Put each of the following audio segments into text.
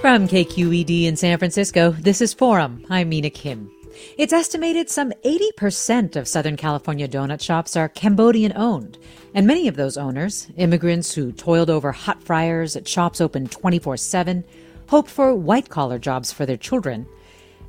From KQED in San Francisco, this is Forum. I'm Mina Kim. It's estimated some 80% of Southern California donut shops are Cambodian-owned, and many of those owners, immigrants who toiled over hot fryers at shops open 24/7, hoped for white-collar jobs for their children.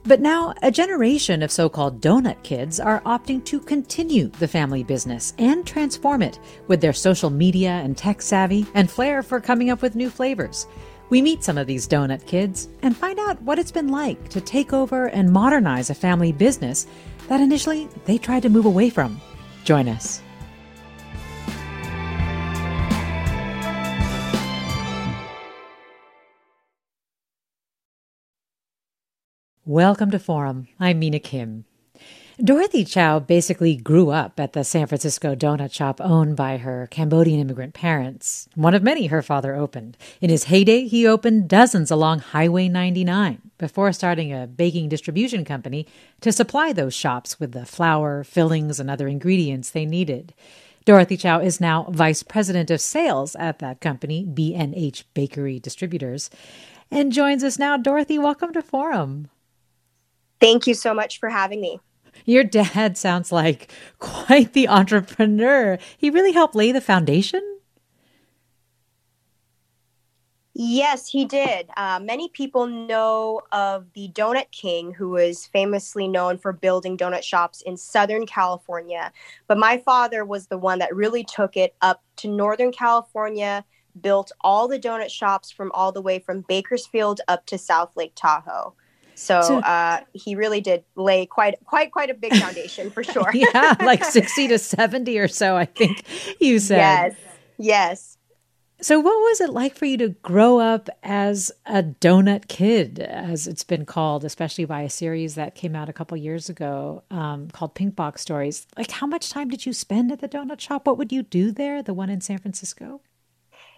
But now, a generation of so-called donut kids are opting to continue the family business and transform it with their social media and tech savvy and flair for coming up with new flavors. We meet some of these donut kids and find out what it's been like to take over and modernize a family business that initially they tried to move away from. Join us. Welcome to Forum. I'm Mina Kim. Dorothy Chow basically grew up at the San Francisco donut shop owned by her Cambodian immigrant parents, one of many her father opened. In his heyday, he opened dozens along Highway 99 before starting a baking distribution company to supply those shops with the flour, fillings, and other ingredients they needed. Dorothy Chow is now vice president of sales at that company, B&H Bakery Distributors, and joins us now. Dorothy, welcome to Forum. Thank you so much for having me. Your dad sounds like quite the entrepreneur. He really helped lay the foundation? Yes, he did. Many people know of the Donut King, who is famously known for building donut shops in Southern California. But my father was the one that really took it up to Northern California, built all the donut shops from all the way from Bakersfield up to South Lake Tahoe. So he really did lay quite a big foundation for sure. Yeah, like 60 to 70 or so, I think you said. Yes. So what was it like for you to grow up as a donut kid, as it's been called, especially by a series that came out a couple years ago called Pink Box Stories? Like, how much time did you spend at the donut shop? What would you do there, the one in San Francisco?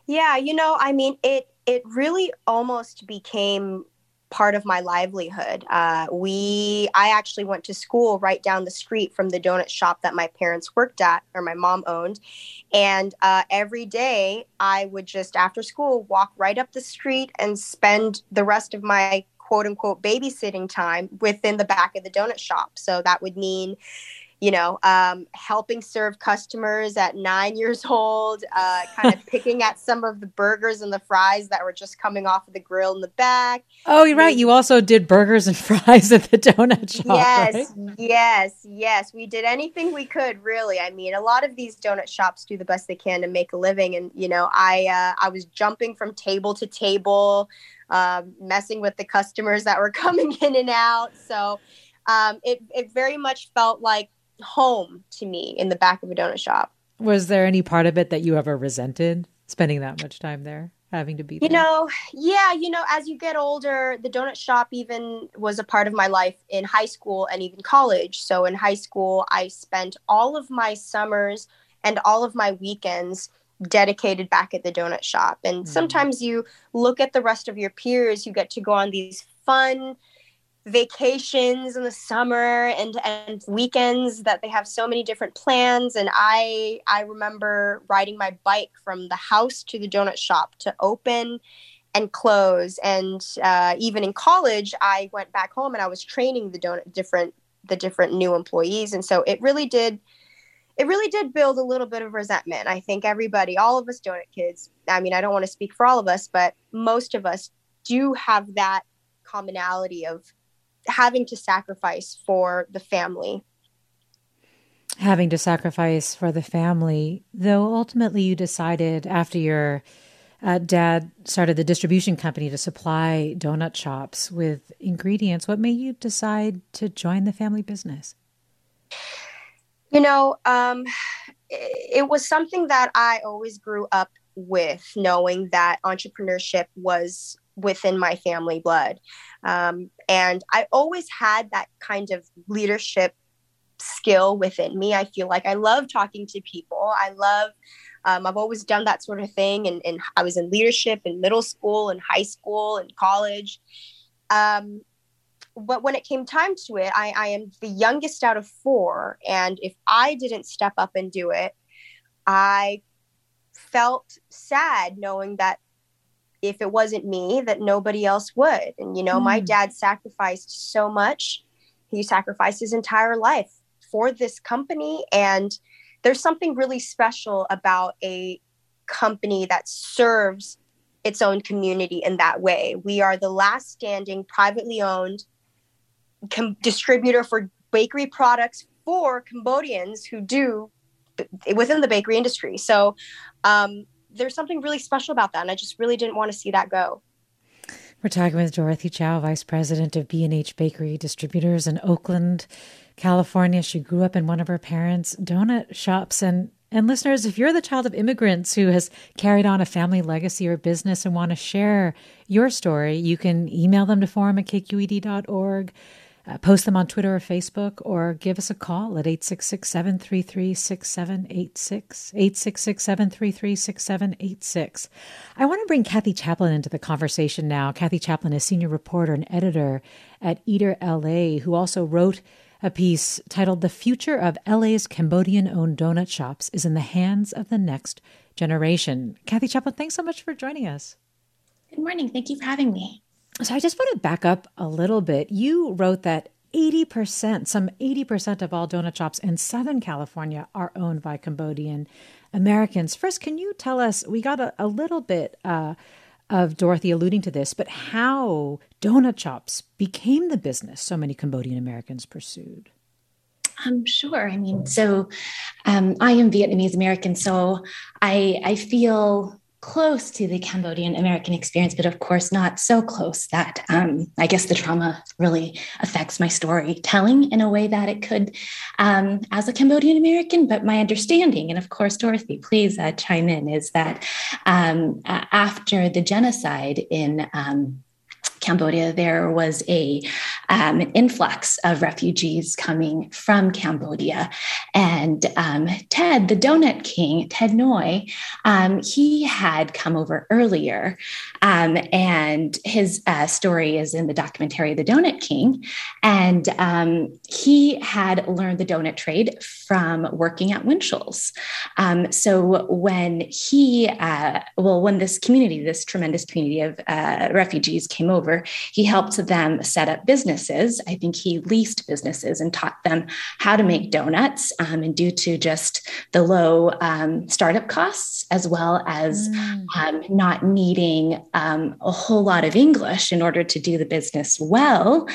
Yeah, it really almost became part of my livelihood. I actually went to school right down the street from the donut shop that my parents worked at, or my mom owned. And every day I would just, after school, walk right up the street and spend the rest of my quote unquote babysitting time within the back of the donut shop. So that would mean, helping serve customers at 9 years old, kind of picking at some of the burgers and the fries that were just coming off of the grill in the back. Oh, you're right. You also did burgers and fries at the donut shop. Yes, right? Yes. We did anything we could, really. A lot of these donut shops do the best they can to make a living. And, I was jumping from table to table, messing with the customers that were coming in and out. So it very much felt like home to me in the back of a donut shop. Was there any part of it that you ever resented, spending that much time there, having to be there? As you get older, the donut shop even was a part of my life in high school and even college. So in high school, I spent all of my summers and all of my weekends dedicated back at the donut shop. And sometimes you look at the rest of your peers, you get to go on these fun vacations in the summer and weekends that they have so many different plans. And I remember riding my bike from the house to the donut shop to open and close. And even in college, I went back home and I was training the different new employees. And so it really did build a little bit of resentment. I think everybody, all of us donut kids, I don't want to speak for all of us, but most of us do have that commonality of having to sacrifice for the family. having to sacrifice for the family, though ultimately you decided after your dad started the distribution company to supply donut shops with ingredients. What made you decide to join the family business? You know, it was something that I always grew up with, knowing that entrepreneurship was within my family blood. And I always had that kind of leadership skill within me. I feel like I love talking to people. I've always done that sort of thing. And I was in leadership in middle school and high school and college. But when it came time to it, I am the youngest out of four. And if I didn't step up and do it, I felt sad knowing that if it wasn't me, that nobody else would. And, you know, my dad sacrificed so much. He sacrificed his entire life for this company. And there's something really special about a company that serves its own community in that way. We are the last standing privately owned distributor for bakery products for Cambodians who do within the bakery industry. So there's something really special about that. And I just really didn't want to see that go. We're talking with Dorothy Chow, Vice President of B&H Bakery Distributors in Oakland, California. She grew up in one of her parents' donut shops. And listeners, if you're the child of immigrants who has carried on a family legacy or business and want to share your story, you can email them to forum@kqed.org, post them on Twitter or Facebook, or give us a call at 866-733-6786, 866-733-6786. I want to bring Kathy Chaplin into the conversation now. Kathy Chaplin is senior reporter and editor at Eater LA, who also wrote a piece titled "The Future of LA's Cambodian-Owned Donut Shops is in the Hands of the Next Generation." Kathy Chaplin, thanks so much for joining us. Good morning. Thank you for having me. So I just want to back up a little bit. You wrote that 80% of all donut shops in Southern California are owned by Cambodian Americans. First, can you tell us, we got a little bit of Dorothy alluding to this, but how donut shops became the business so many Cambodian Americans pursued? Sure. I mean, so I am Vietnamese American, so I feel close to the Cambodian American experience, but of course not so close that I guess the trauma really affects my storytelling in a way that it could as a Cambodian American. But my understanding, and of course, Dorothy, please chime in, is that after the genocide in Cambodia, there was an influx of refugees coming from Cambodia. And Ted, the Donut King, Ted Noy, he had come over earlier. And his story is in the documentary, The Donut King. And he had learned the donut trade from working at Winchell's. So when when this tremendous community of refugees came over, he helped them set up businesses. I think he leased businesses and taught them how to make donuts. And due to just the low startup costs, as well as not needing a whole lot of English in order to do the business well,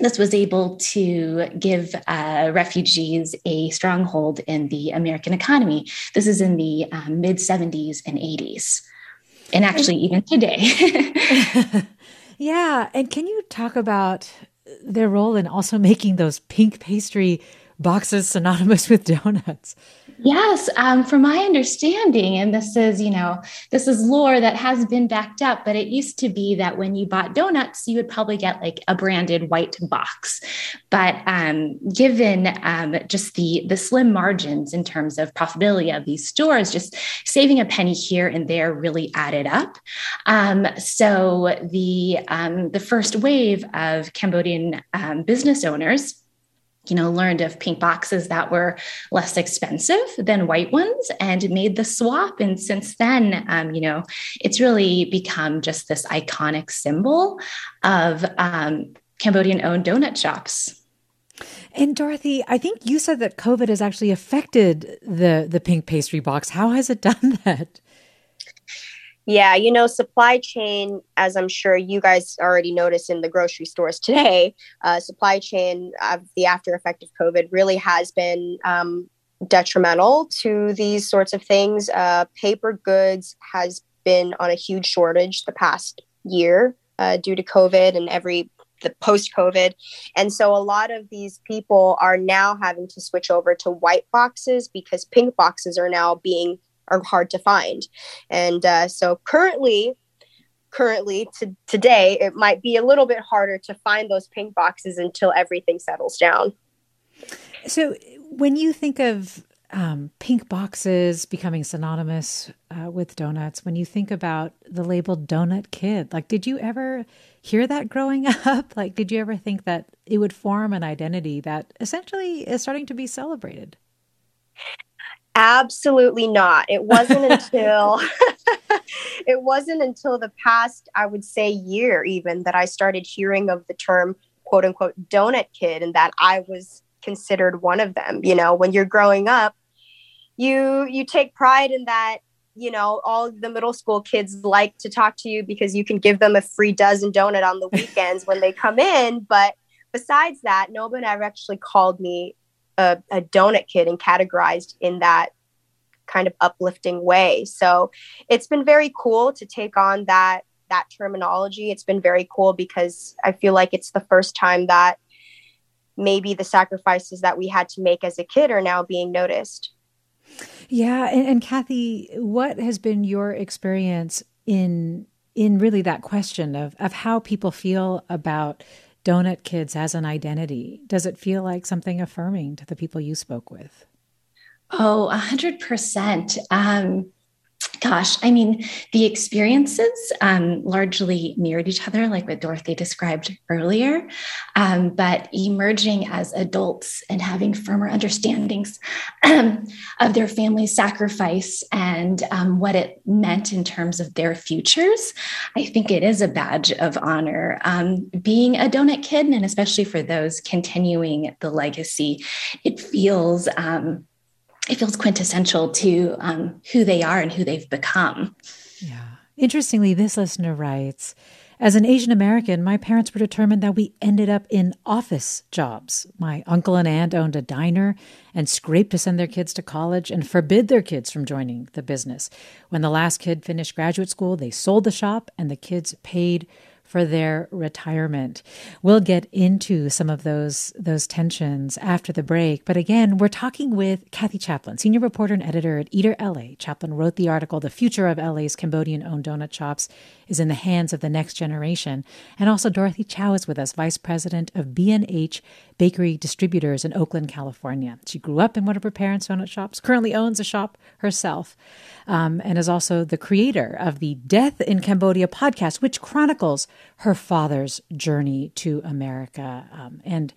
this was able to give refugees a stronghold in the American economy. This is in the mid-70s and 80s. And actually, even today. Yeah. And can you talk about their role in also making those pink pastry boxes synonymous with donuts? Yes. From my understanding, and this is lore that has been backed up, but it used to be that when you bought donuts, you would probably get like a branded white box. But given just the slim margins in terms of profitability of these stores, just saving a penny here and there really added up. So the first wave of Cambodian business owners, learned of pink boxes that were less expensive than white ones and made the swap. And since then, it's really become just this iconic symbol of Cambodian-owned donut shops. And Dorothy, I think you said that COVID has actually affected the pink pastry box. How has it done that? Yeah, you know, supply chain, as I'm sure you guys already noticed in the grocery stores today, supply chain of the after effect of COVID really has been detrimental to these sorts of things. Paper goods has been on a huge shortage the past year due to COVID and the post-COVID. And so a lot of these people are now having to switch over to white boxes because pink boxes are now are hard to find. And so currently today, it might be a little bit harder to find those pink boxes until everything settles down. So when you think of pink boxes becoming synonymous with donuts, when you think about the label Donut Kid, like, did you ever hear that growing up? Like, did you ever think that it would form an identity that essentially is starting to be celebrated? Absolutely not. It wasn't until the past, I would say, year even, that I started hearing of the term quote unquote Donut Kid, and that I was considered one of them. You know, when you're growing up, you take pride in that, you know, all the middle school kids like to talk to you because you can give them a free dozen donut on the weekends when they come in. But besides that, no one ever actually called me a Donut Kid and categorized in that kind of uplifting way. So it's been very cool to take on that terminology. It's been very cool because I feel like it's the first time that maybe the sacrifices that we had to make as a kid are now being noticed. Yeah. And Kathy, what has been your experience in really that question of how people feel about Donut Kids as an identity? Does it feel like something affirming to the people you spoke with? Oh, 100%. Gosh, I mean, the experiences largely mirrored each other, like what Dorothy described earlier, but emerging as adults and having firmer understandings of their family's sacrifice and what it meant in terms of their futures, I think it is a badge of honor. Being a Donut Kid, and especially for those continuing the legacy, it feels quintessential to who they are and who they've become. Yeah. Interestingly, this listener writes, as an Asian American, my parents were determined that we ended up in office jobs. My uncle and aunt owned a diner and scraped to send their kids to college and forbid their kids from joining the business. When the last kid finished graduate school, they sold the shop and the kids paid for their retirement. We'll get into some of those tensions after the break. But again, we're talking with Kathy Chaplin, senior reporter and editor at Eater LA. Chaplin wrote the article, "The Future of LA's Cambodian-Owned Donut Shops is in the Hands of the Next Generation." And also Dorothy Chow is with us, vice president of B&H Bakery Distributors in Oakland, California. She grew up in one of her parents' donut shops, currently owns a shop herself, and is also the creator of the Death in Cambodia podcast, which chronicles her father's journey to America. And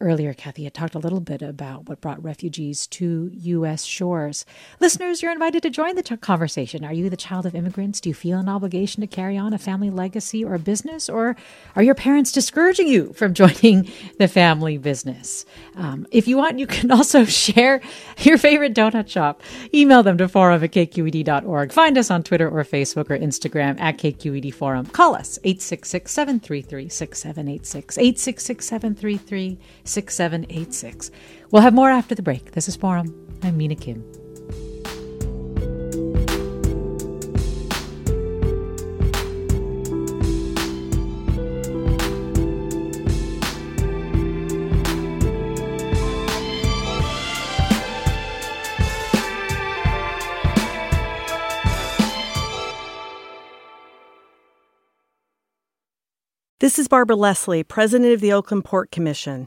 earlier, Kathy had talked a little bit about what brought refugees to U.S. shores. Listeners, you're invited to join the conversation. Are you the child of immigrants? Do you feel an obligation to carry on a family legacy or a business? Or are your parents discouraging you from joining the family business? If you want, you can also share your favorite donut shop. Email them to forum@kqed.org. Find us on Twitter or Facebook or Instagram @KQED Forum. Call us 866-733-6786, 866-733-6786. We'll have more after the break. This is Forum. I'm Mina Kim. This is Barbara Leslie, president of the Oakland Port Commission.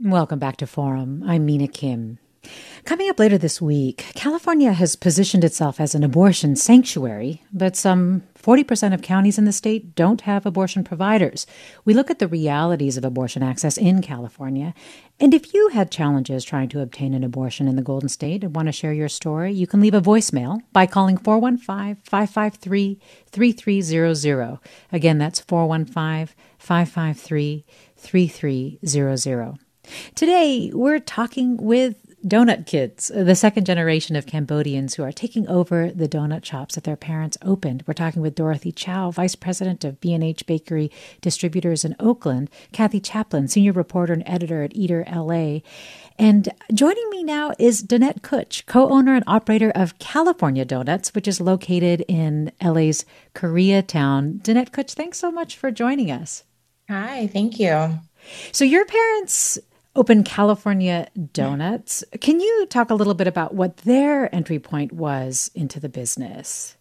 Welcome back to Forum. I'm Mina Kim. Coming up later this week, California has positioned itself as an abortion sanctuary, but some 40% of counties in the state don't have abortion providers. We look at the realities of abortion access in California. And if you had challenges trying to obtain an abortion in the Golden State and want to share your story, you can leave a voicemail by calling 415-553-3300. Again, that's 415-553-3300. Today, we're talking with Donut Kids, the second generation of Cambodians who are taking over the donut shops that their parents opened. We're talking with Dorothy Chow, Vice President of B&H Bakery Distributors in Oakland, Kathy Chaplin, Senior Reporter and Editor at Eater LA. And joining me now is Danette Kutch, co-owner and operator of California Donuts, which is located in LA's Koreatown. Danette Kutch, thanks so much for joining us. Hi, thank you. So your parents opened California Donuts. Can you talk a little bit about what their entry point was into the business?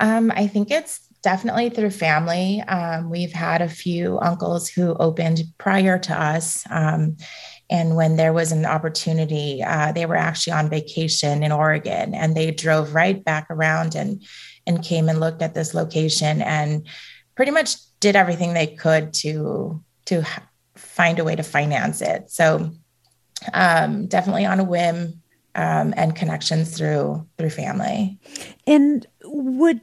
I think it's definitely through family. We've had a few uncles who opened prior to us. And when there was an opportunity, they were actually on vacation in Oregon, and they drove right back around and came and looked at this location and pretty much did everything they could to find a way to finance it. So definitely on a whim and connections through family. And what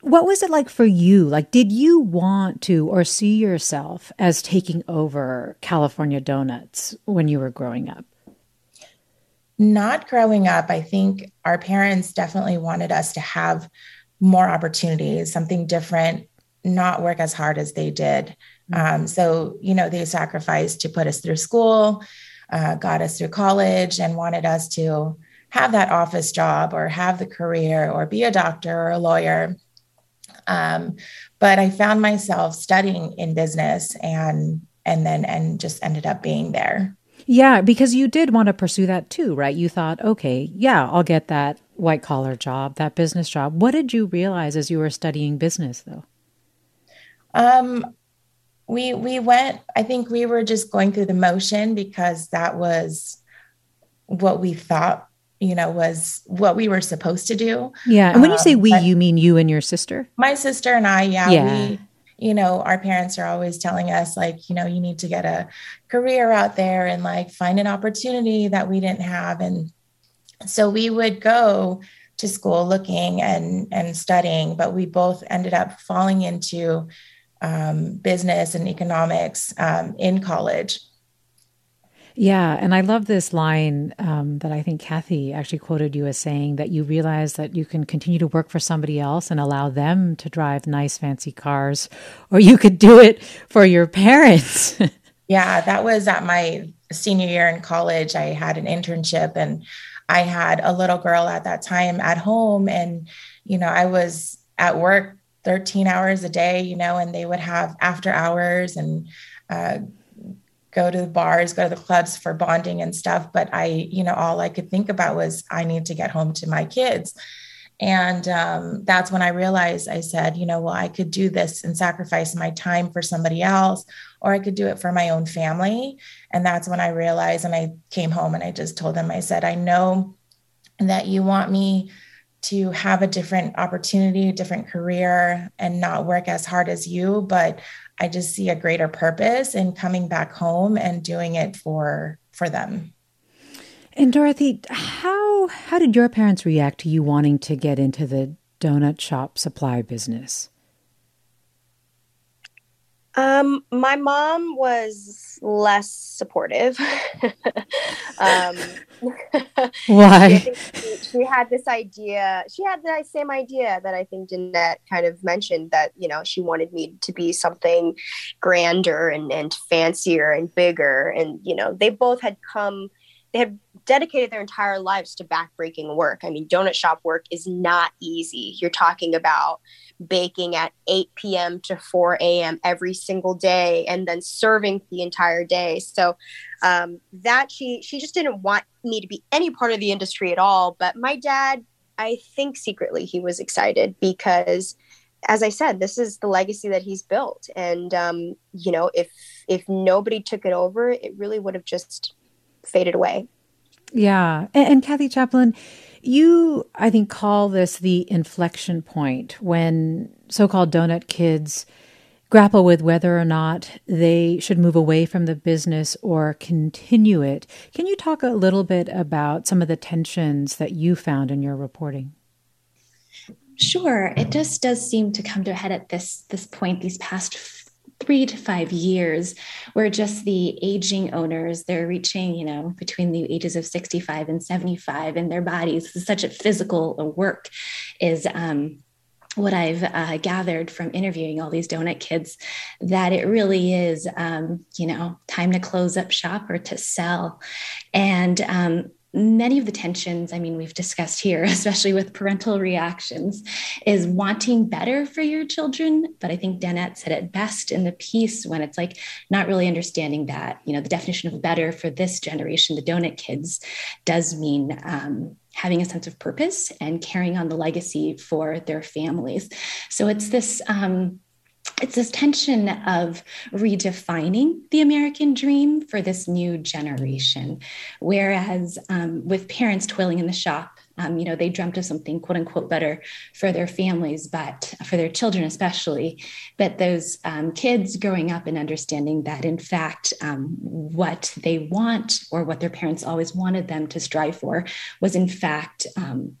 was it like for you? Like, did you want to or see yourself as taking over California Donuts when you were growing up? Not growing up. I think our parents definitely wanted us to have more opportunities, something different, not work as hard as they did. So, they sacrificed to put us through school, got us through college, and wanted us to have that office job or have the career or be a doctor or a lawyer. But I found myself studying in business and then just ended up being there. Yeah, because you did want to pursue that too, right? You thought, okay, yeah, I'll get that white collar job, that business job. What did you realize as you were studying business though? We went, I think we were just going through the motion because that was what we thought, was what we were supposed to do. Yeah. And when you say we, you mean you and your sister? My sister and I, yeah. We our parents are always telling us you need to get a career out there and find an opportunity that we didn't have. And so we would go to school looking and studying, but we both ended up falling into business and economics in college. Yeah. And I love this line that I think Kathy actually quoted you as saying, that you realize that you can continue to work for somebody else and allow them to drive nice, fancy cars, or you could do it for your parents. Yeah, that was at my senior year in college. I had an internship and I had a little girl at that time at home. And, I was at work 13 hours a day, and they would have after hours and go to the bars, go to the clubs for bonding and stuff. But I, all I could think about was I need to get home to my kids. And that's when I realized, I said, I could do this and sacrifice my time for somebody else, or I could do it for my own family. And that's when I realized, and I came home and I just told them, I said, I know that you want me to have a different opportunity, different career, and not work as hard as you. But I just see a greater purpose in coming back home and doing it for them. And Dorothy, how did your parents react to you wanting to get into the donut shop supply business? My mom was less supportive. Why? She had this idea. She had the same idea that I think Danette kind of mentioned, that, she wanted me to be something grander and fancier and bigger. And, they both had come, they had dedicated their entire lives to backbreaking work. I mean, donut shop work is not easy. You're talking about baking at 8 p.m. to 4 a.m. every single day and then serving the entire day. So that she just didn't want me to be any part of the industry at all. But my dad, I think secretly he was excited because, as I said, this is the legacy that he's built. And, you know, if nobody took it over, it really would have just faded away. Yeah. And Kathy Chaplin, you, I think, call this the inflection point when so-called donut kids grapple with whether or not they should move away from the business or continue it. Can you talk a little bit about some of the tensions that you found in your reporting? Sure. It just does seem to come to a head at this point, these past 3 to 5 years, where just the aging owners, they're reaching, you know, between the ages of 65 and 75, and their bodies, such a physical work is what I've gathered from interviewing all these donut kids, that it really is, you know, time to close up shop or to sell. And many of the tensions, I mean, we've discussed here, especially with parental reactions, is wanting better for your children. But I think Danette said it best in the piece when it's like not really understanding that, you know, the definition of better for this generation, the donut kids, does mean having a sense of purpose and carrying on the legacy for their families. So it's this tension of redefining the American dream for this new generation. Whereas with parents toiling in the shop, you know, they dreamt of something, quote unquote, better for their families, but for their children especially. But those kids growing up and understanding that, in fact, what they want or what their parents always wanted them to strive for was, in fact,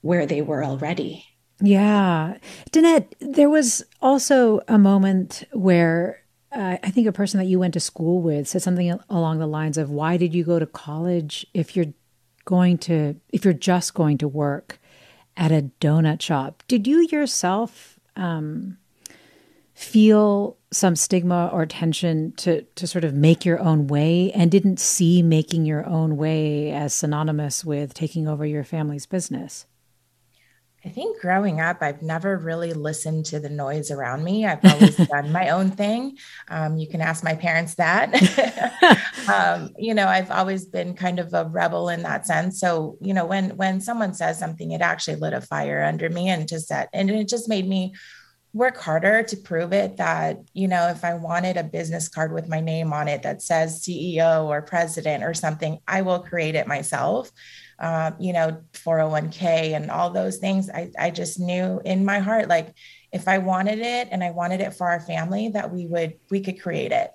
where they were already. Yeah. Danette, there was also a moment where I think a person that you went to school with said something along the lines of, why did you go to college if you're just going to work at a donut shop? Did you yourself feel some stigma or tension to sort of make your own way, and didn't see making your own way as synonymous with taking over your family's business? I think growing up, I've never really listened to the noise around me. I've always done my own thing. You can ask my parents that. You know, I've always been kind of a rebel in that sense. So, you know, when someone says something, it actually lit a fire under me, and it just made me work harder to prove it, that, you know, if I wanted a business card with my name on it that says CEO or president or something, I will create it myself. You know, 401k and all those things. I just knew in my heart, like, if I wanted it and I wanted it for our family, that we could create it.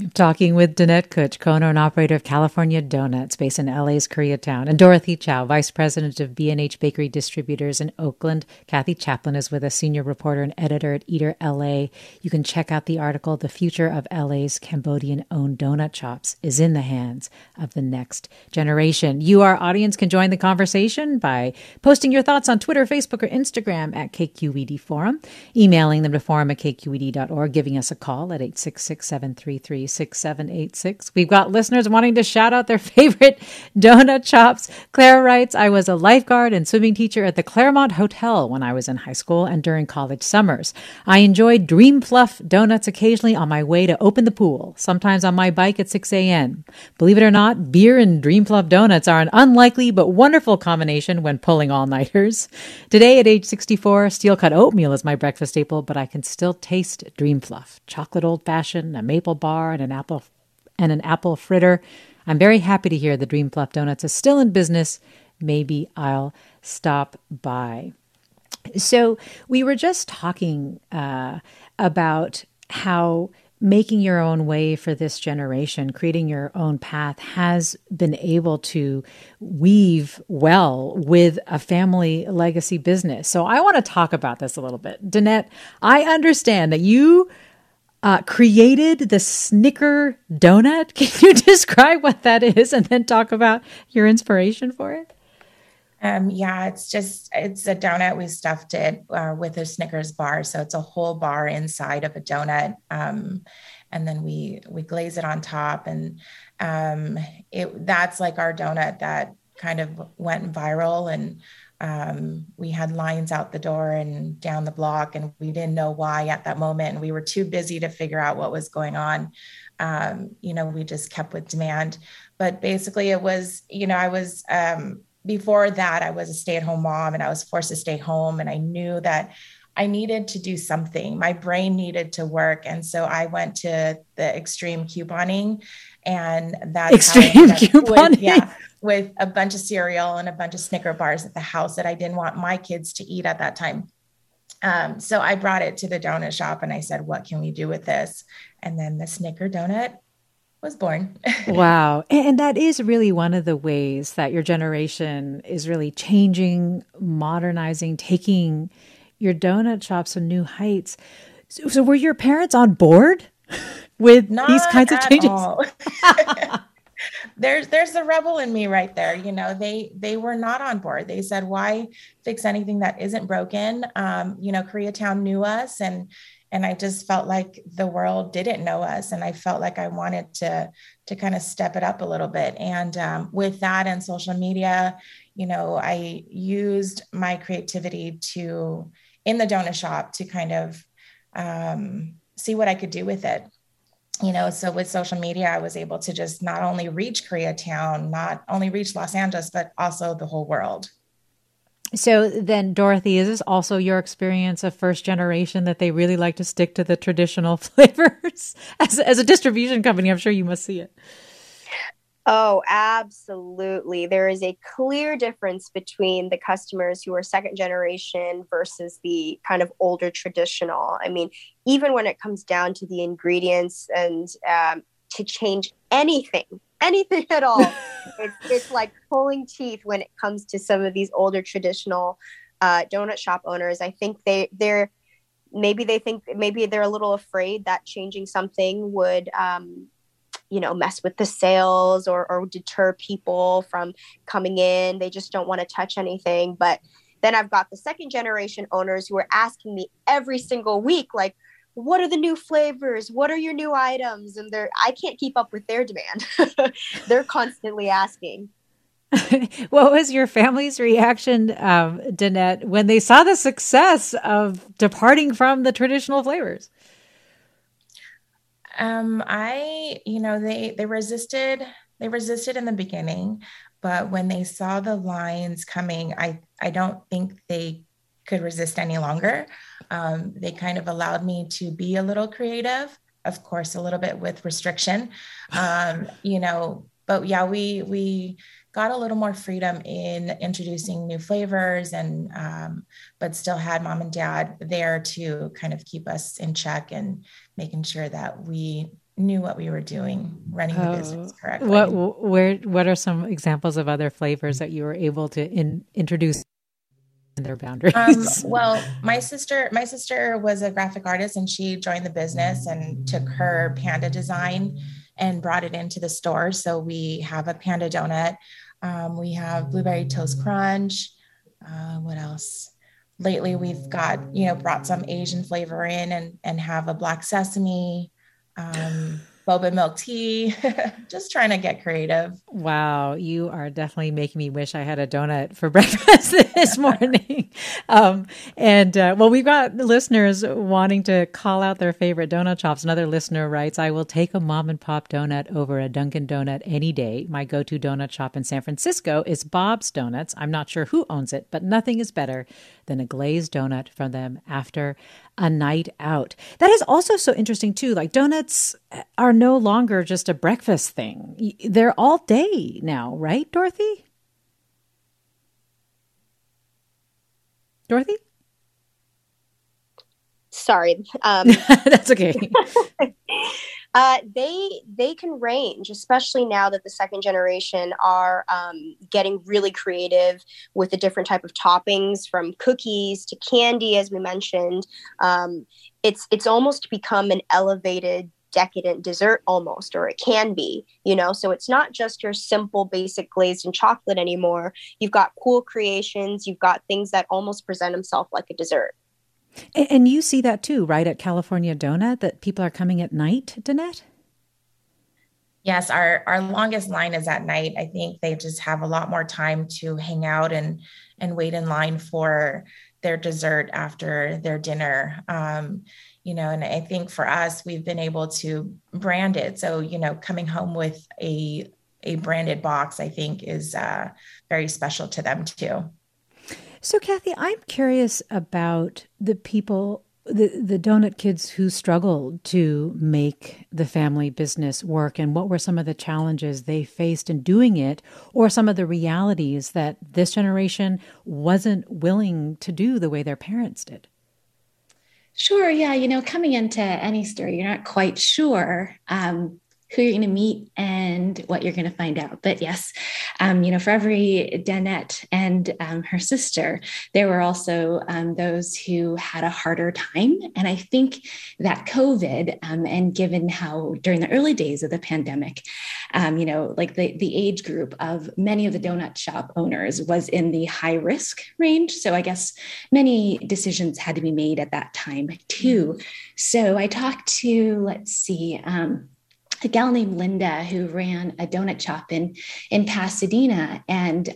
I'm talking with Danette Kutch, co-owner and operator of California Donuts, based in LA's Koreatown, and Dorothy Chow, vice president of B&H Bakery Distributors in Oakland. Kathy Chaplin is with us, senior reporter and editor at Eater LA. You can check out the article, The Future of LA's Cambodian-Owned Donut Shops is in the Hands of the Next Generation. You, our audience, can join the conversation by posting your thoughts on Twitter, Facebook, or Instagram at KQED Forum, emailing them to forum@kqed.org, giving us a call at 866-733-6786. We've got listeners wanting to shout out their favorite donut shops. Claire writes, I was a lifeguard and swimming teacher at the Claremont Hotel when I was in high school and during college summers. I enjoyed Dream Fluff donuts occasionally on my way to open the pool, sometimes on my bike at 6 a.m. Believe it or not, beer and Dream Fluff donuts are an unlikely but wonderful combination when pulling all-nighters. Today at age 64, steel-cut oatmeal is my breakfast staple, but I can still taste Dream Fluff. Chocolate old-fashioned, a maple bar, and an apple fritter. I'm very happy to hear the Dream Fluff Donuts is still in business. Maybe I'll stop by. So we were just talking about how making your own way for this generation, creating your own path, has been able to weave well with a family legacy business. So I want to talk about this a little bit. Danette, I understand that you created the Snicker donut. Can you describe what that is and then talk about your inspiration for it? Yeah, it's a donut. We stuffed it with a Snickers bar. So it's a whole bar inside of a donut. And then we glaze it on top. And That's like our donut that kind of went viral, and we had lines out the door and down the block, and we didn't know why at that moment. And we were too busy to figure out what was going on. We just kept with demand, but basically it was, I was, before that I was a stay-at-home mom and I was forced to stay home, and I knew that I needed to do something. My brain needed to work. And so I went to the extreme couponing, and that's extreme couponing. With a bunch of cereal and a bunch of Snicker bars at the house that I didn't want my kids to eat at that time. So I brought it to the donut shop and I said, what can we do with this? And then the Snicker donut was born. Wow. And that is really one of the ways that your generation is really changing, modernizing, taking your donut shops to new heights. So were your parents on board with these kinds of changes? There's the rebel in me right there. They were not on board. They said, why fix anything that isn't broken? Koreatown knew us, and I just felt like the world didn't know us. And I felt like I wanted to kind of step it up a little bit. And with that and social media, I used my creativity in the donut shop to kind of see what I could do with it. So with social media, I was able to just not only reach Koreatown, not only reach Los Angeles, but also the whole world. So then, Dorothy, is this also your experience of first generation, that they really like to stick to the traditional flavors? As a distribution company, I'm sure you must see it. Oh, absolutely. There is a clear difference between the customers who are second generation versus the kind of older traditional. I mean, even when it comes down to the ingredients and to change anything at all, it's like pulling teeth when it comes to some of these older traditional donut shop owners. I think maybe they're a little afraid that changing something would mess with the sales or deter people from coming in. They just don't want to touch anything. But then I've got the second generation owners who are asking me every single week, like, what are the new flavors? What are your new items? And I can't keep up with their demand. They're constantly asking. What was your family's reaction, Danette, when they saw the success of departing from the traditional flavors? They resisted in the beginning, but when they saw the lines coming, I don't think they could resist any longer. They kind of allowed me to be a little creative, of course, a little bit with restriction, but yeah, we got a little more freedom in introducing new flavors, and, but still had mom and dad there to kind of keep us in check and making sure that we knew what we were doing, running the business correctly. What are some examples of other flavors that you were able to introduce in their boundaries? My sister was a graphic artist, and she joined the business and took her panda design and brought it into the store. So we have a panda donut. We have blueberry toast crunch. What else? Lately, we've got, brought some Asian flavor in and have a black sesame, boba milk tea, just trying to get creative. Wow. You are definitely making me wish I had a donut for breakfast this morning. We've got listeners wanting to call out their favorite donut shops. Another listener writes, I will take a mom and pop donut over a Dunkin' Donut any day. My go-to donut shop in San Francisco is Bob's Donuts. I'm not sure who owns it, but nothing is better than a glazed donut from them after a night out. That is also so interesting too. Like, donuts are no longer just a breakfast thing. They're all day now, right, Dorothy? Dorothy? Sorry. That's okay. They can range, especially now that the second generation are getting really creative with the different type of toppings, from cookies to candy, as we mentioned. It's almost become an elevated decadent dessert almost, or it can be, so it's not just your simple basic glazed and chocolate anymore. You've got cool creations. You've got things that almost present themselves like a dessert. And you see that too, right? At California Donut, that people are coming at night, Danette? Yes, our longest line is at night. I think they just have a lot more time to hang out and wait in line for their dessert after their dinner. You know, and I think for us, we've been able to brand it. So, you know, coming home with a branded box, I think is very special to them too. So Kathy, I'm curious about the people, the donut kids who struggled to make the family business work, and what were some of the challenges they faced in doing it, or some of the realities that this generation wasn't willing to do the way their parents did. Sure. Yeah. You know, coming into any store, you're not quite sure who you're going to meet and what you're going to find out. But yes, you know, for every Danette and her sister, there were also those who had a harder time. And I think that COVID and given how during the early days of the pandemic, you know, like the age group of many of the donut shop owners was in the high risk range. So I guess many decisions had to be made at that time too. So I talked to, let's see, a gal named Linda who ran a donut shop in Pasadena. And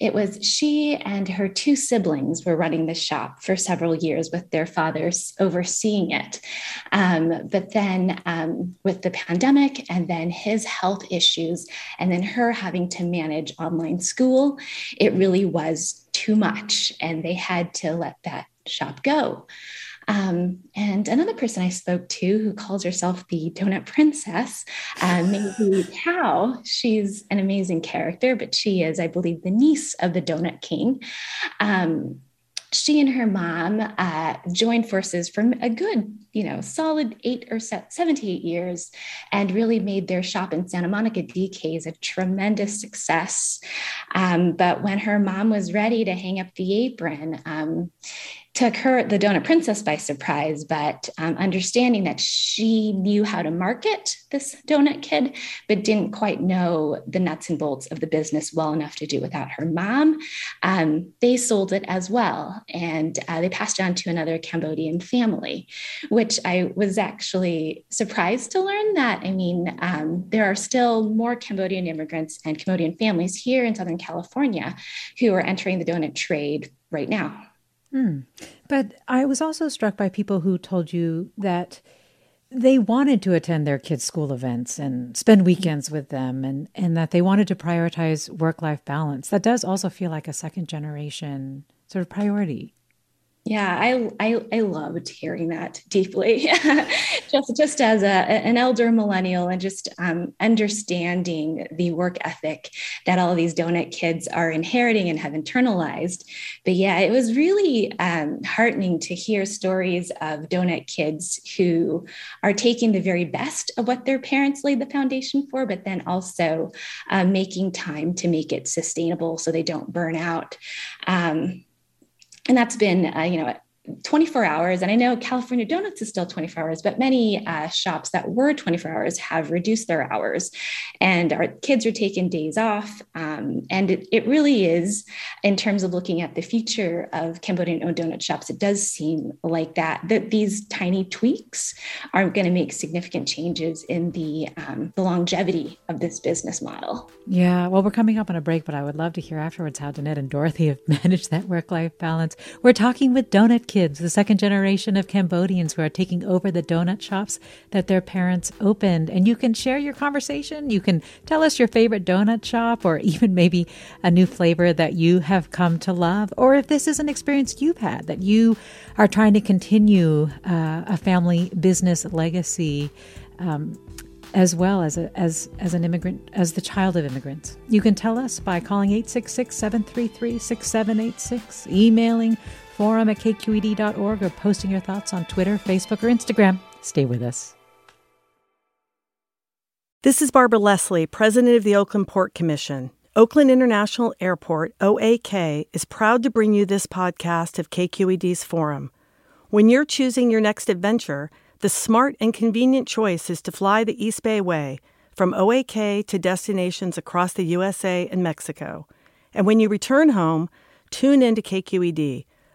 it was she and her two siblings were running the shop for several years with their fathers overseeing it. But then with the pandemic and then his health issues and then her having to manage online school, it really was too much. And they had to let that shop go. And another person I spoke to who calls herself the Donut Princess, Mingyue Hao, she's an amazing character, but she is, I believe, the niece of the Donut King. She and her mom joined forces from a good, you know, solid 7 to 8 years and really made their shop in Santa Monica, DKs, a tremendous success. But when her mom was ready to hang up the apron, took her, the Donut Princess, by surprise, but understanding that she knew how to market this donut kid, but didn't quite know the nuts and bolts of the business well enough to do without her mom, they sold it as well. And they passed it on to another Cambodian family, which I was actually surprised to learn that, I mean, there are still more Cambodian immigrants and Cambodian families here in Southern California who are entering the donut trade right now. Mm. But I was also struck by people who told you that they wanted to attend their kids' school events and spend weekends with them, and that they wanted to prioritize work-life balance. That does also feel like a second generation sort of priority. Yeah, I loved hearing that deeply, just as an elder millennial, and just understanding the work ethic that all of these donut kids are inheriting and have internalized. But yeah, it was really heartening to hear stories of donut kids who are taking the very best of what their parents laid the foundation for, but then also making time to make it sustainable so they don't burn out. And that's been, 24 hours. And I know California Donuts is still 24 hours, but many shops that were 24 hours have reduced their hours, and our kids are taking days off. And it really is, in terms of looking at the future of Cambodian-owned donut shops, it does seem like that these tiny tweaks are going to make significant changes in the longevity of this business model. Yeah, well, we're coming up on a break, but I would love to hear afterwards how Danette and Dorothy have managed that work-life balance. We're talking with Donut Kids, the second generation of Cambodians who are taking over the donut shops that their parents opened. And you can share your conversation. You can tell us your favorite donut shop, or even maybe a new flavor that you have come to love. Or if this is an experience you've had, that you are trying to continue a family business legacy, as well as an immigrant, as the child of immigrants. You can tell us by calling 866-733-6786, emailing forum@kqed.org, or posting your thoughts on Twitter, Facebook, or Instagram. Stay with us. This is Barbara Leslie, president of the Oakland Port Commission. Oakland International Airport, OAK, is proud to bring you this podcast of KQED's Forum. When you're choosing your next adventure, the smart and convenient choice is to fly the East Bay Way, from OAK to destinations across the USA and Mexico. And when you return home, tune in to KQED,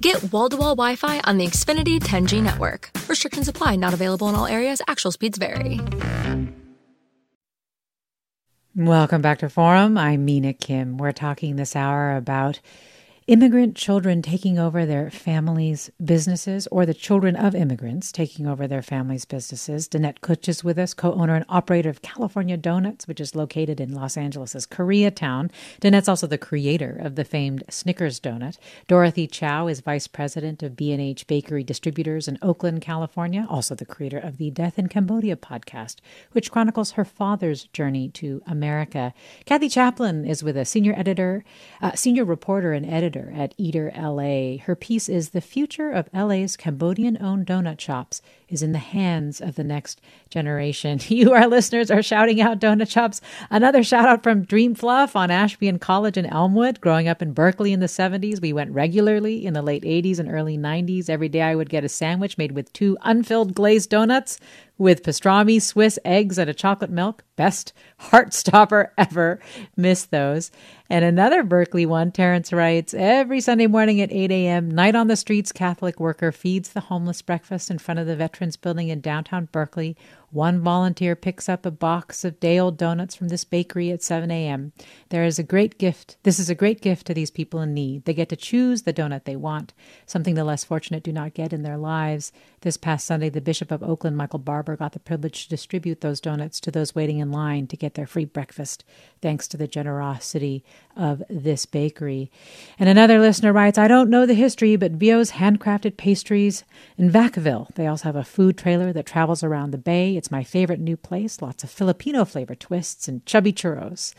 Get wall-to-wall Wi-Fi on the Xfinity 10G network. Restrictions apply. Not available in all areas. Actual speeds vary. Welcome back to Forum. I'm Mina Kim. We're talking this hour about immigrant children taking over their families' businesses, or the children of immigrants taking over their families' businesses. Danette Kutch is with us, co-owner and operator of California Donuts, which is located in Los Angeles' Koreatown. Danette's also the creator of the famed Snickers donut. Dorothy Chow is vice president of B&H Bakery Distributors in Oakland, California, also the creator of the Death in Cambodia podcast, which chronicles her father's journey to America. Kathy Chaplin is with us, senior reporter and editor at Eater LA. Her piece is "The Future of LA's Cambodian-Owned Donut Shops is in the Hands of the Next Generation." You, our listeners, are shouting out donut shops. Another shout out from Dream Fluff on Ashby and College in Elmwood. Growing up in Berkeley in the 70s, we went regularly in the late 80s and early 90s. Every day I would get a sandwich made with 2 unfilled glazed donuts with pastrami, Swiss eggs, and a chocolate milk. Best heart stopper ever. Miss those. And another Berkeley one, Terrence writes, every Sunday morning at 8 a.m., Night on the Streets Catholic worker feeds the homeless breakfast in front of the Veterans Building in downtown Berkeley. One volunteer picks up a box of day-old donuts from this bakery at 7 a.m. This is a great gift to these people in need. They get to choose the donut they want, something the less fortunate do not get in their lives. This past Sunday, the Bishop of Oakland, Michael Barber, got the privilege to distribute those donuts to those waiting in line to get their free breakfast, thanks to the generosity of this bakery. And another listener writes, I don't know the history, but Vio's handcrafted pastries in Vacaville. They also have a food trailer that travels around the bay. It's my favorite new place. Lots of Filipino flavor twists and chubby churros.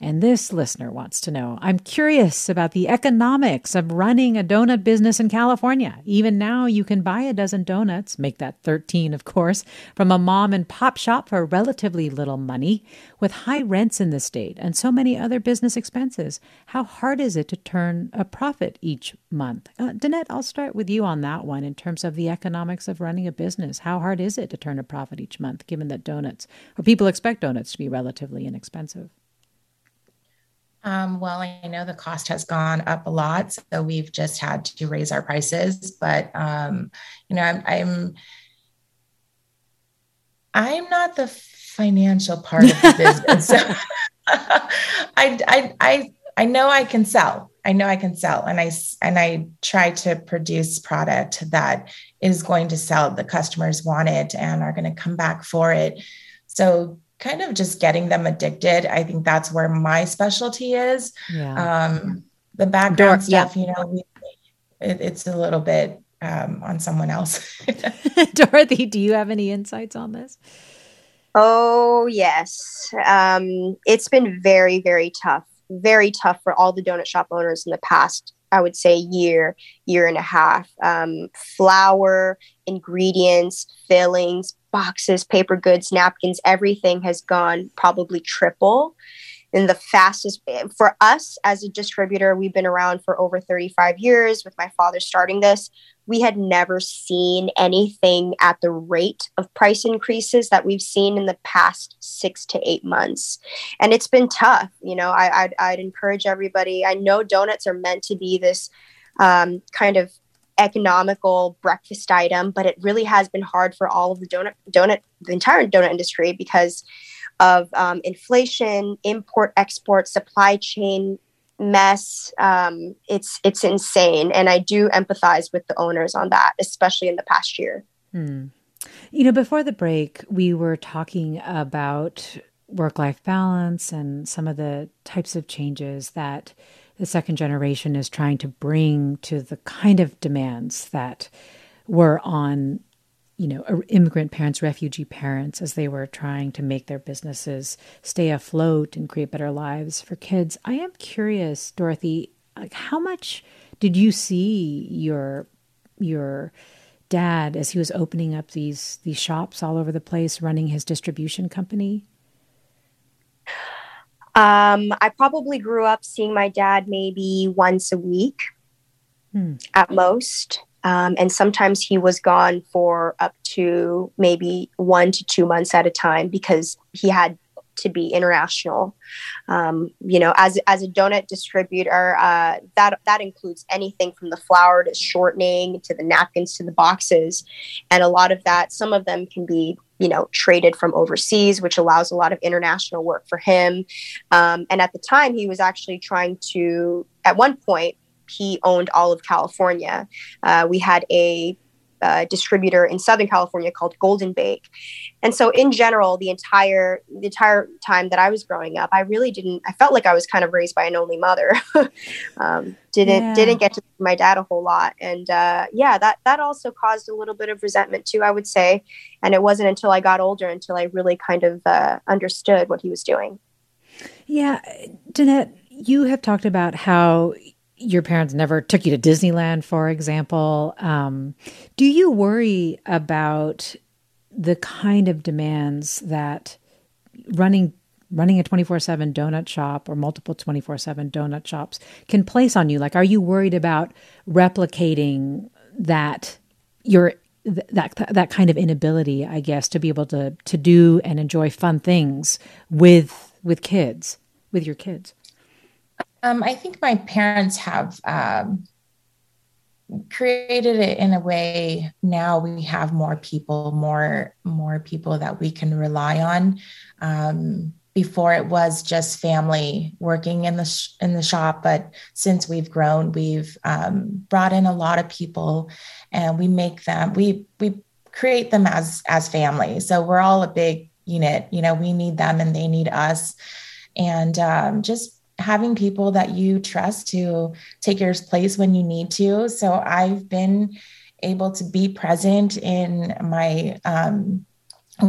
And this listener wants to know, I'm curious about the economics of running a donut business in California. Even now, you can buy a dozen donuts, make that 13, of course, from a mom and pop shop for relatively little money. With high rents in the state and so many other business expenses, how hard is it to turn a profit each month? Danette, I'll start with you on that one in terms of the economics of running a business. How hard is it to turn a profit each month, given that people expect donuts to be relatively inexpensive? Well, I know the cost has gone up a lot, so we've just had to raise our prices. But, I'm not the financial part of the business. So I know I can sell. And I try to produce product that is going to sell. The customers want it and are going to come back for it. So kind of just getting them addicted. I think that's where my specialty is. Yeah. The background stuff, it's a little bit on someone else. Dorothy, do you have any insights on this? Oh, yes. It's been very, very tough for all the donut shop owners in the past, I would say, year and a half. Flour, ingredients, fillings, boxes, paper goods, napkins, everything has gone probably triple. And the fastest for us as a distributor, we've been around for over 35 years. With my father starting this, we had never seen anything at the rate of price increases that we've seen in the past 6 to 8 months. And it's been tough. I'd encourage everybody. I know donuts are meant to be this kind of economical breakfast item, but it really has been hard for all of the the entire donut industry because of inflation, import, export, supply chain mess. It's insane. And I do empathize with the owners on that, especially in the past year. Before the break, we were talking about work-life balance and some of the types of changes that the second generation is trying to bring to the kind of demands that were on immigrant parents, refugee parents, as they were trying to make their businesses stay afloat and create better lives for kids. I am curious, Dorothy, how much did you see your dad as he was opening up these shops all over the place, running his distribution company? I probably grew up seeing my dad maybe once a week at most. And sometimes he was gone for up to maybe 1 to 2 months at a time because he had to be international. You know, as a donut distributor, that includes anything from the flour to shortening to the napkins to the boxes. And a lot of that, some of them can be, you know, traded from overseas, which allows a lot of international work for him. And at the time he was actually trying to, at one point, he owned all of California. We had a distributor in Southern California called Golden Bake. And so in general, the entire time that I was growing up, I felt like I was kind of raised by an only mother. Didn't get to see my dad a whole lot. And that also caused a little bit of resentment too, I would say. And it wasn't until I got older until I really kind of understood what he was doing. Yeah. Danette, you have talked about how your parents never took you to Disneyland, for example. Do you worry about the kind of demands that running a 24/7 donut shop or multiple 24/7 donut shops can place on you? Like, are you worried about replicating that kind of inability, I guess, to be able to do and enjoy fun things with your kids? I think my parents have created it in a way. Now we have more people that we can rely on. Before it was just family working in the shop, but since we've grown, we've brought in a lot of people, and we make them. We create them as family. So we're all a big unit. You know, we need them and they need us, and just having people that you trust to take your place when you need to. So I've been able to be present in my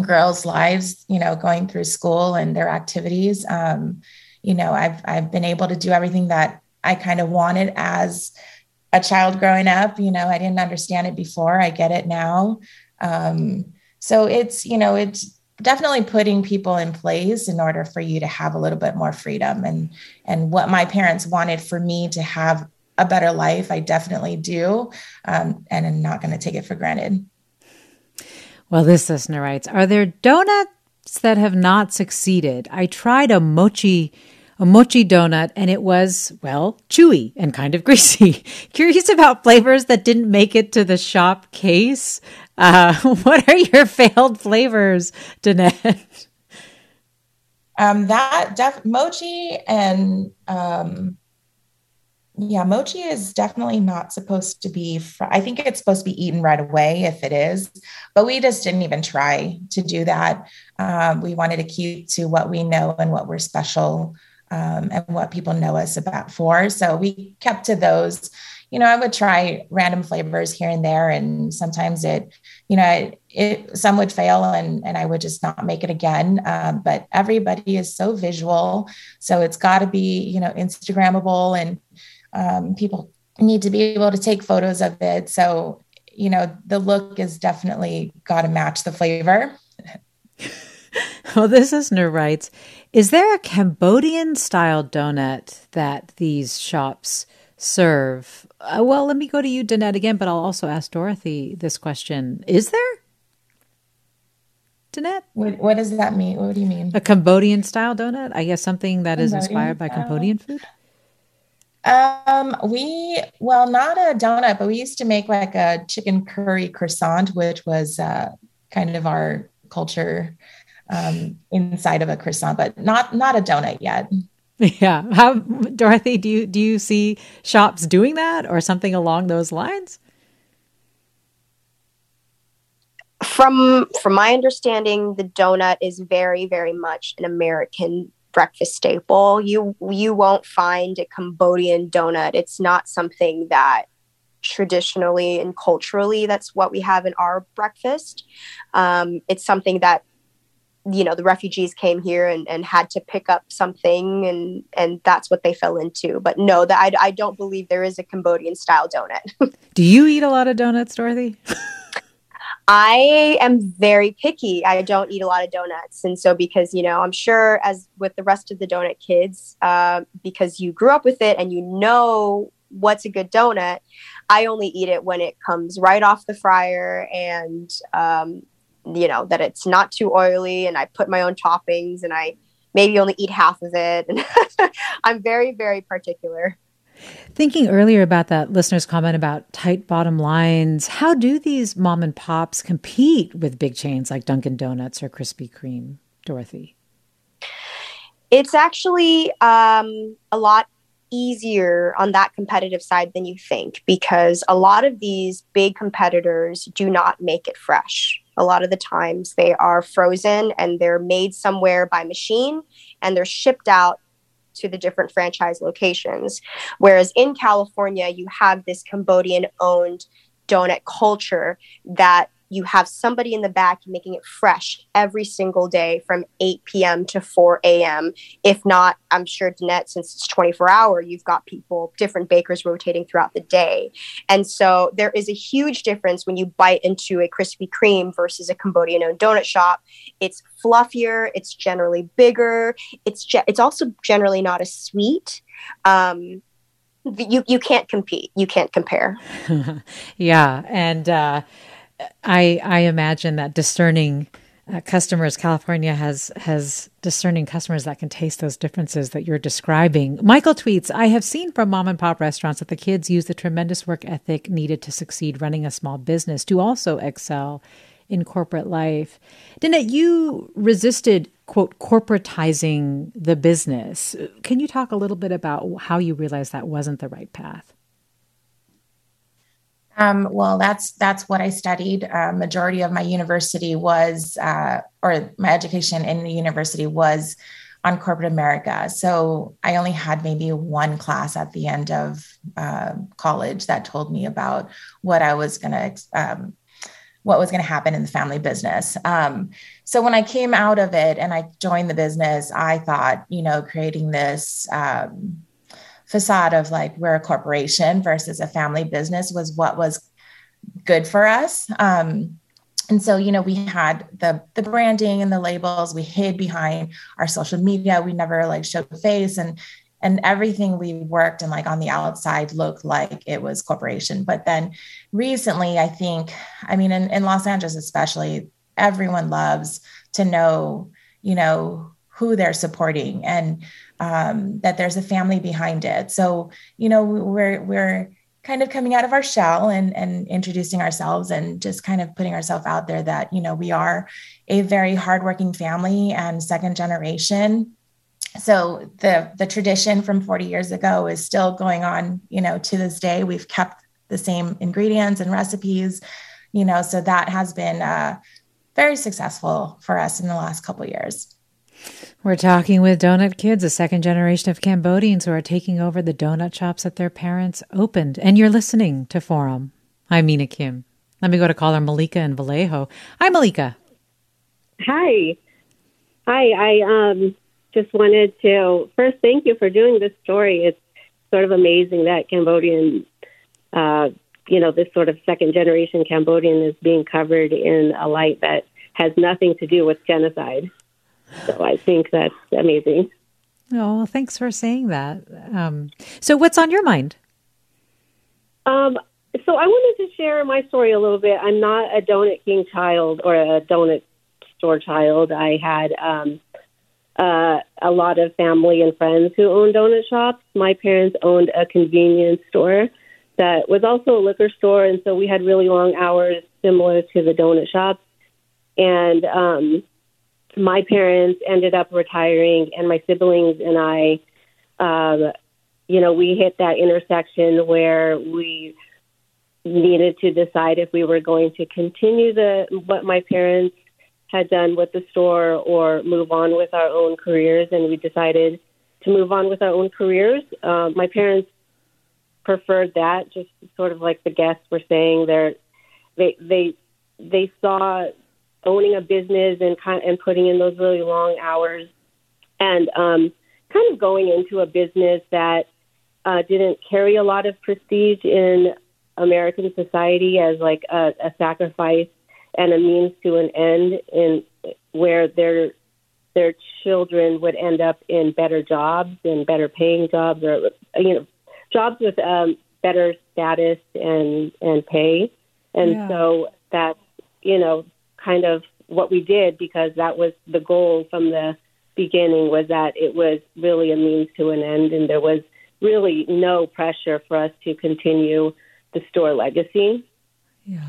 girls' lives, you know, going through school and their activities. You know, I've been able to do everything that I kind of wanted as a child growing up. You know, I didn't understand it before. I get it now. So it's, you know, it's definitely putting people in place in order for you to have a little bit more freedom, and what my parents wanted for me to have a better life, I definitely do. And I'm not going to take it for granted. Well, this listener writes, are there donuts that have not succeeded? I tried a mochi donut, and it was, well, chewy and kind of greasy. Curious about flavors that didn't make it to the shop case. What are your failed flavors, Danette? Mochi and mochi is definitely not supposed to be. I think it's supposed to be eaten right away if it is, but we just didn't even try to do that. We wanted to keep to what we know and what we're special and what people know us about for. So we kept to those. You know, I would try random flavors here and there, and sometimes some would fail, and I would just not make it again. But everybody is so visual, so it's got to be, you know, Instagrammable, and people need to be able to take photos of it. So, you know, the look is definitely got to match the flavor. Well, this listener writes, is there a Cambodian-style donut that these shops serve? Well, let me go to you, Danette, again, but I'll also ask Dorothy this question. Is there? Danette? What does that mean? What do you mean? A Cambodian-style donut? I guess something that is inspired by Cambodian food? Not a donut, but we used to make like a chicken curry croissant, which was kind of our culture inside of a croissant, but not a donut yet. Yeah. How, Dorothy, do you see shops doing that or something along those lines? From my understanding, the donut is very, very much an American breakfast staple. You won't find a Cambodian donut. It's not something that traditionally and culturally that's what we have in our breakfast. It's something that, you know, the refugees came here and had to pick up something, and that's what they fell into. But no, that I don't believe there is a Cambodian style donut. Do you eat a lot of donuts, Dorothy? I am very picky. I don't eat a lot of donuts. And so because, you know, I'm sure as with the rest of the donut kids, because you grew up with it and you know what's a good donut, I only eat it when it comes right off the fryer and, you know, that it's not too oily and I put my own toppings and I maybe only eat half of it. And I'm very, very particular. Thinking earlier about that listener's comment about tight bottom lines, how do these mom and pops compete with big chains like Dunkin' Donuts or Krispy Kreme, Dorothy? It's actually a lot easier on that competitive side than you think, because a lot of these big competitors do not make it fresh. A lot of the times they are frozen and they're made somewhere by machine and they're shipped out to the different franchise locations. Whereas in California, you have this Cambodian-owned donut culture that you have somebody in the back making it fresh every single day from 8 p.m. to 4 a.m. If not, I'm sure, Danette, since it's 24-hour, you've got people, different bakers rotating throughout the day. And so there is a huge difference when you bite into a Krispy Kreme versus a Cambodian-owned donut shop. It's fluffier. It's generally bigger. It's also generally not as sweet. You can't compete. You can't compare. Yeah. And I imagine that discerning customers, California has discerning customers that can taste those differences that you're describing. Michael tweets, I have seen from mom and pop restaurants that the kids use the tremendous work ethic needed to succeed running a small business to also excel in corporate life. Danette, you resisted, quote, corporatizing the business. Can you talk a little bit about how you realized that wasn't the right path? Well, that's what I studied. Majority of my university was, or my education in the university was on corporate America. So I only had maybe one class at the end of college that told me about what I was going to, what was going to happen in the family business. So when I came out of it and I joined the business, I thought, you know, creating this, facade of like we're a corporation versus a family business was what was good for us. And so, you know, we had the branding and the labels, we hid behind our social media. We never like showed face, and everything we worked and like on the outside looked like it was corporation. But then recently, I think, I mean, in Los Angeles, especially, everyone loves to know, you know, who they're supporting and that there's a family behind it. So, you know, we're kind of coming out of our shell and introducing ourselves and just kind of putting ourselves out there that, you know, we are a very hardworking family and second generation. So the tradition from 40 years ago is still going on, you know, to this day. We've kept the same ingredients and recipes, you know, so that has been very successful for us in the last couple of years. We're talking with Donut Kids, a second generation of Cambodians who are taking over the donut shops that their parents opened. And you're listening to Forum. I'm Mina Kim. Let me go to caller Malika in Vallejo. Hi, Malika. Hi. Hi. I just wanted to first thank you for doing this story. It's sort of amazing that Cambodian, you know, this sort of second generation Cambodian is being covered in a light that has nothing to do with genocide. So I think that's amazing. Oh, well, thanks for saying that. So what's on your mind? So I wanted to share my story a little bit. I'm not a Donut King child or a donut store child. I had a lot of family and friends who owned donut shops. My parents owned a convenience store that was also a liquor store, and so we had really long hours similar to the donut shops. And my parents ended up retiring, and my siblings and I, you know, we hit that intersection where we needed to decide if we were going to continue what my parents had done with the store or move on with our own careers, and we decided to move on with our own careers. My parents preferred that, just sort of like the guests were saying. They saw owning a business and putting in those really long hours and kind of going into a business that didn't carry a lot of prestige in American society as like a sacrifice and a means to an end, in where their children would end up in better jobs and better paying jobs, or jobs with better status and pay. And so that's, kind of what we did, because that was the goal from the beginning, was that it was really a means to an end, and there was really no pressure for us to continue the store legacy. Yeah.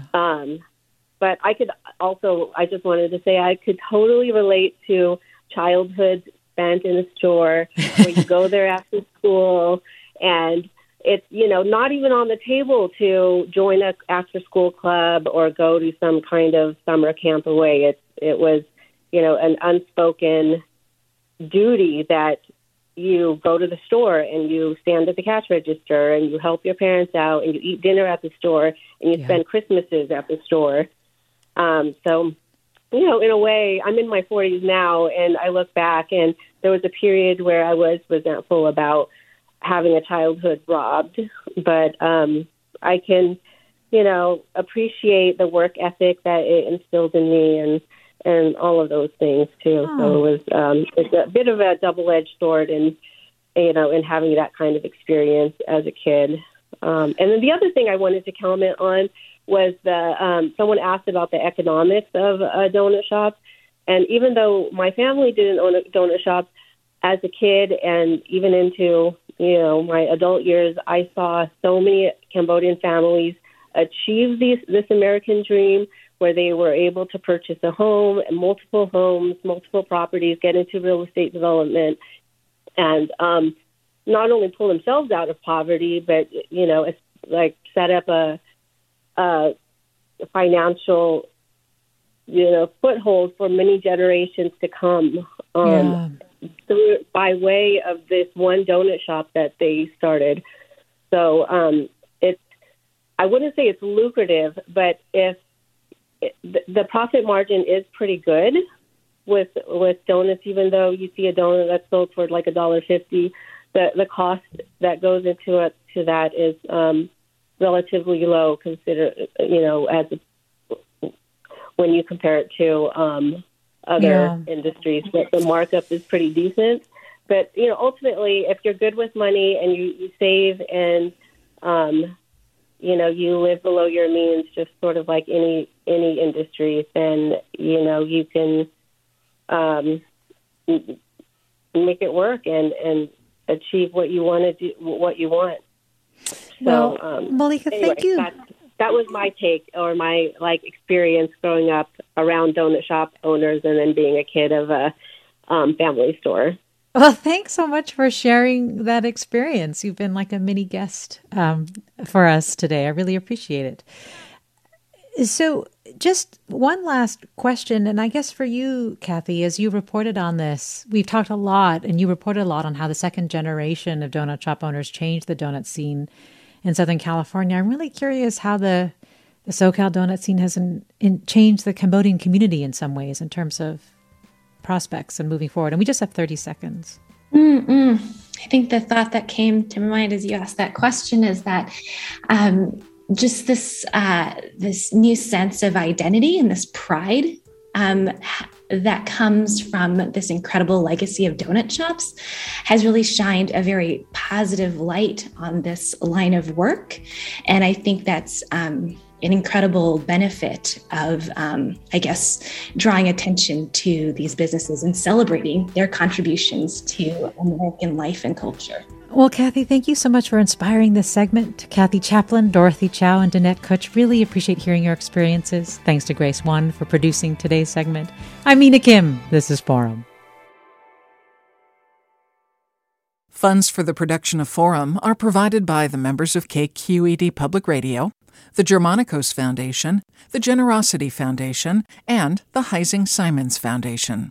But I could also, I just wanted to say, I could totally relate to childhood spent in a store where you go there after school, and it's, not even on the table to join an after-school club or go to some kind of summer camp away. It was, an unspoken duty that you go to the store and you stand at the cash register and you help your parents out and you eat dinner at the store and you spend Christmases at the store. So, in a way, I'm in my 40s now, and I look back, and there was a period where I was resentful about having a childhood robbed, but I can, appreciate the work ethic that it instilled in me, and all of those things too. Oh. So it was it's a bit of a double-edged sword, and in having that kind of experience as a kid. And then the other thing I wanted to comment on was the someone asked about the economics of a donut shop, and even though my family didn't own a donut shop as a kid, and even into my adult years, I saw so many Cambodian families achieve this American dream, where they were able to purchase a home, and multiple homes, multiple properties, get into real estate development, and not only pull themselves out of poverty, but, set up a financial, foothold for many generations to come. By way of this one donut shop that they started. So I wouldn't say it's lucrative, but if the profit margin is pretty good with donuts, even though you see a donut that's sold for like $1.50, the cost that goes into it to that is relatively low, when you compare it to other industries, but the markup is pretty decent. But ultimately, if you're good with money and you save and you live below your means, just sort of like any industry, then you can make it work and achieve what you want to do, what you want. Well, so, Malika, anyway, thank you. That was my take, or my experience growing up around donut shop owners, and then being a kid of a family store. Well, thanks so much for sharing that experience. You've been like a mini guest for us today. I really appreciate it. So just one last question, and I guess for you, Kathy, as you reported on this, we've talked a lot, and you reported a lot on how the second generation of donut shop owners changed the donut scene in Southern California. I'm really curious how the SoCal donut scene has changed the Cambodian community in some ways, in terms of prospects and moving forward. And we just have 30 seconds. Mm-mm. I think the thought that came to mind as you asked that question is that just this this new sense of identity and this pride that comes from this incredible legacy of donut shops has really shined a very positive light on this line of work. And I think that's an incredible benefit of, drawing attention to these businesses and celebrating their contributions to American life and culture. Well, Kathy, thank you so much for inspiring this segment. Kathy Chaplin, Dorothy Chow, and Danette Kutch, really appreciate hearing your experiences. Thanks to Grace One for producing today's segment. I'm Mina Kim. This is Forum. Funds for the production of Forum are provided by the members of KQED Public Radio, the Germanicos Foundation, the Generosity Foundation, and the Heising-Simons Foundation.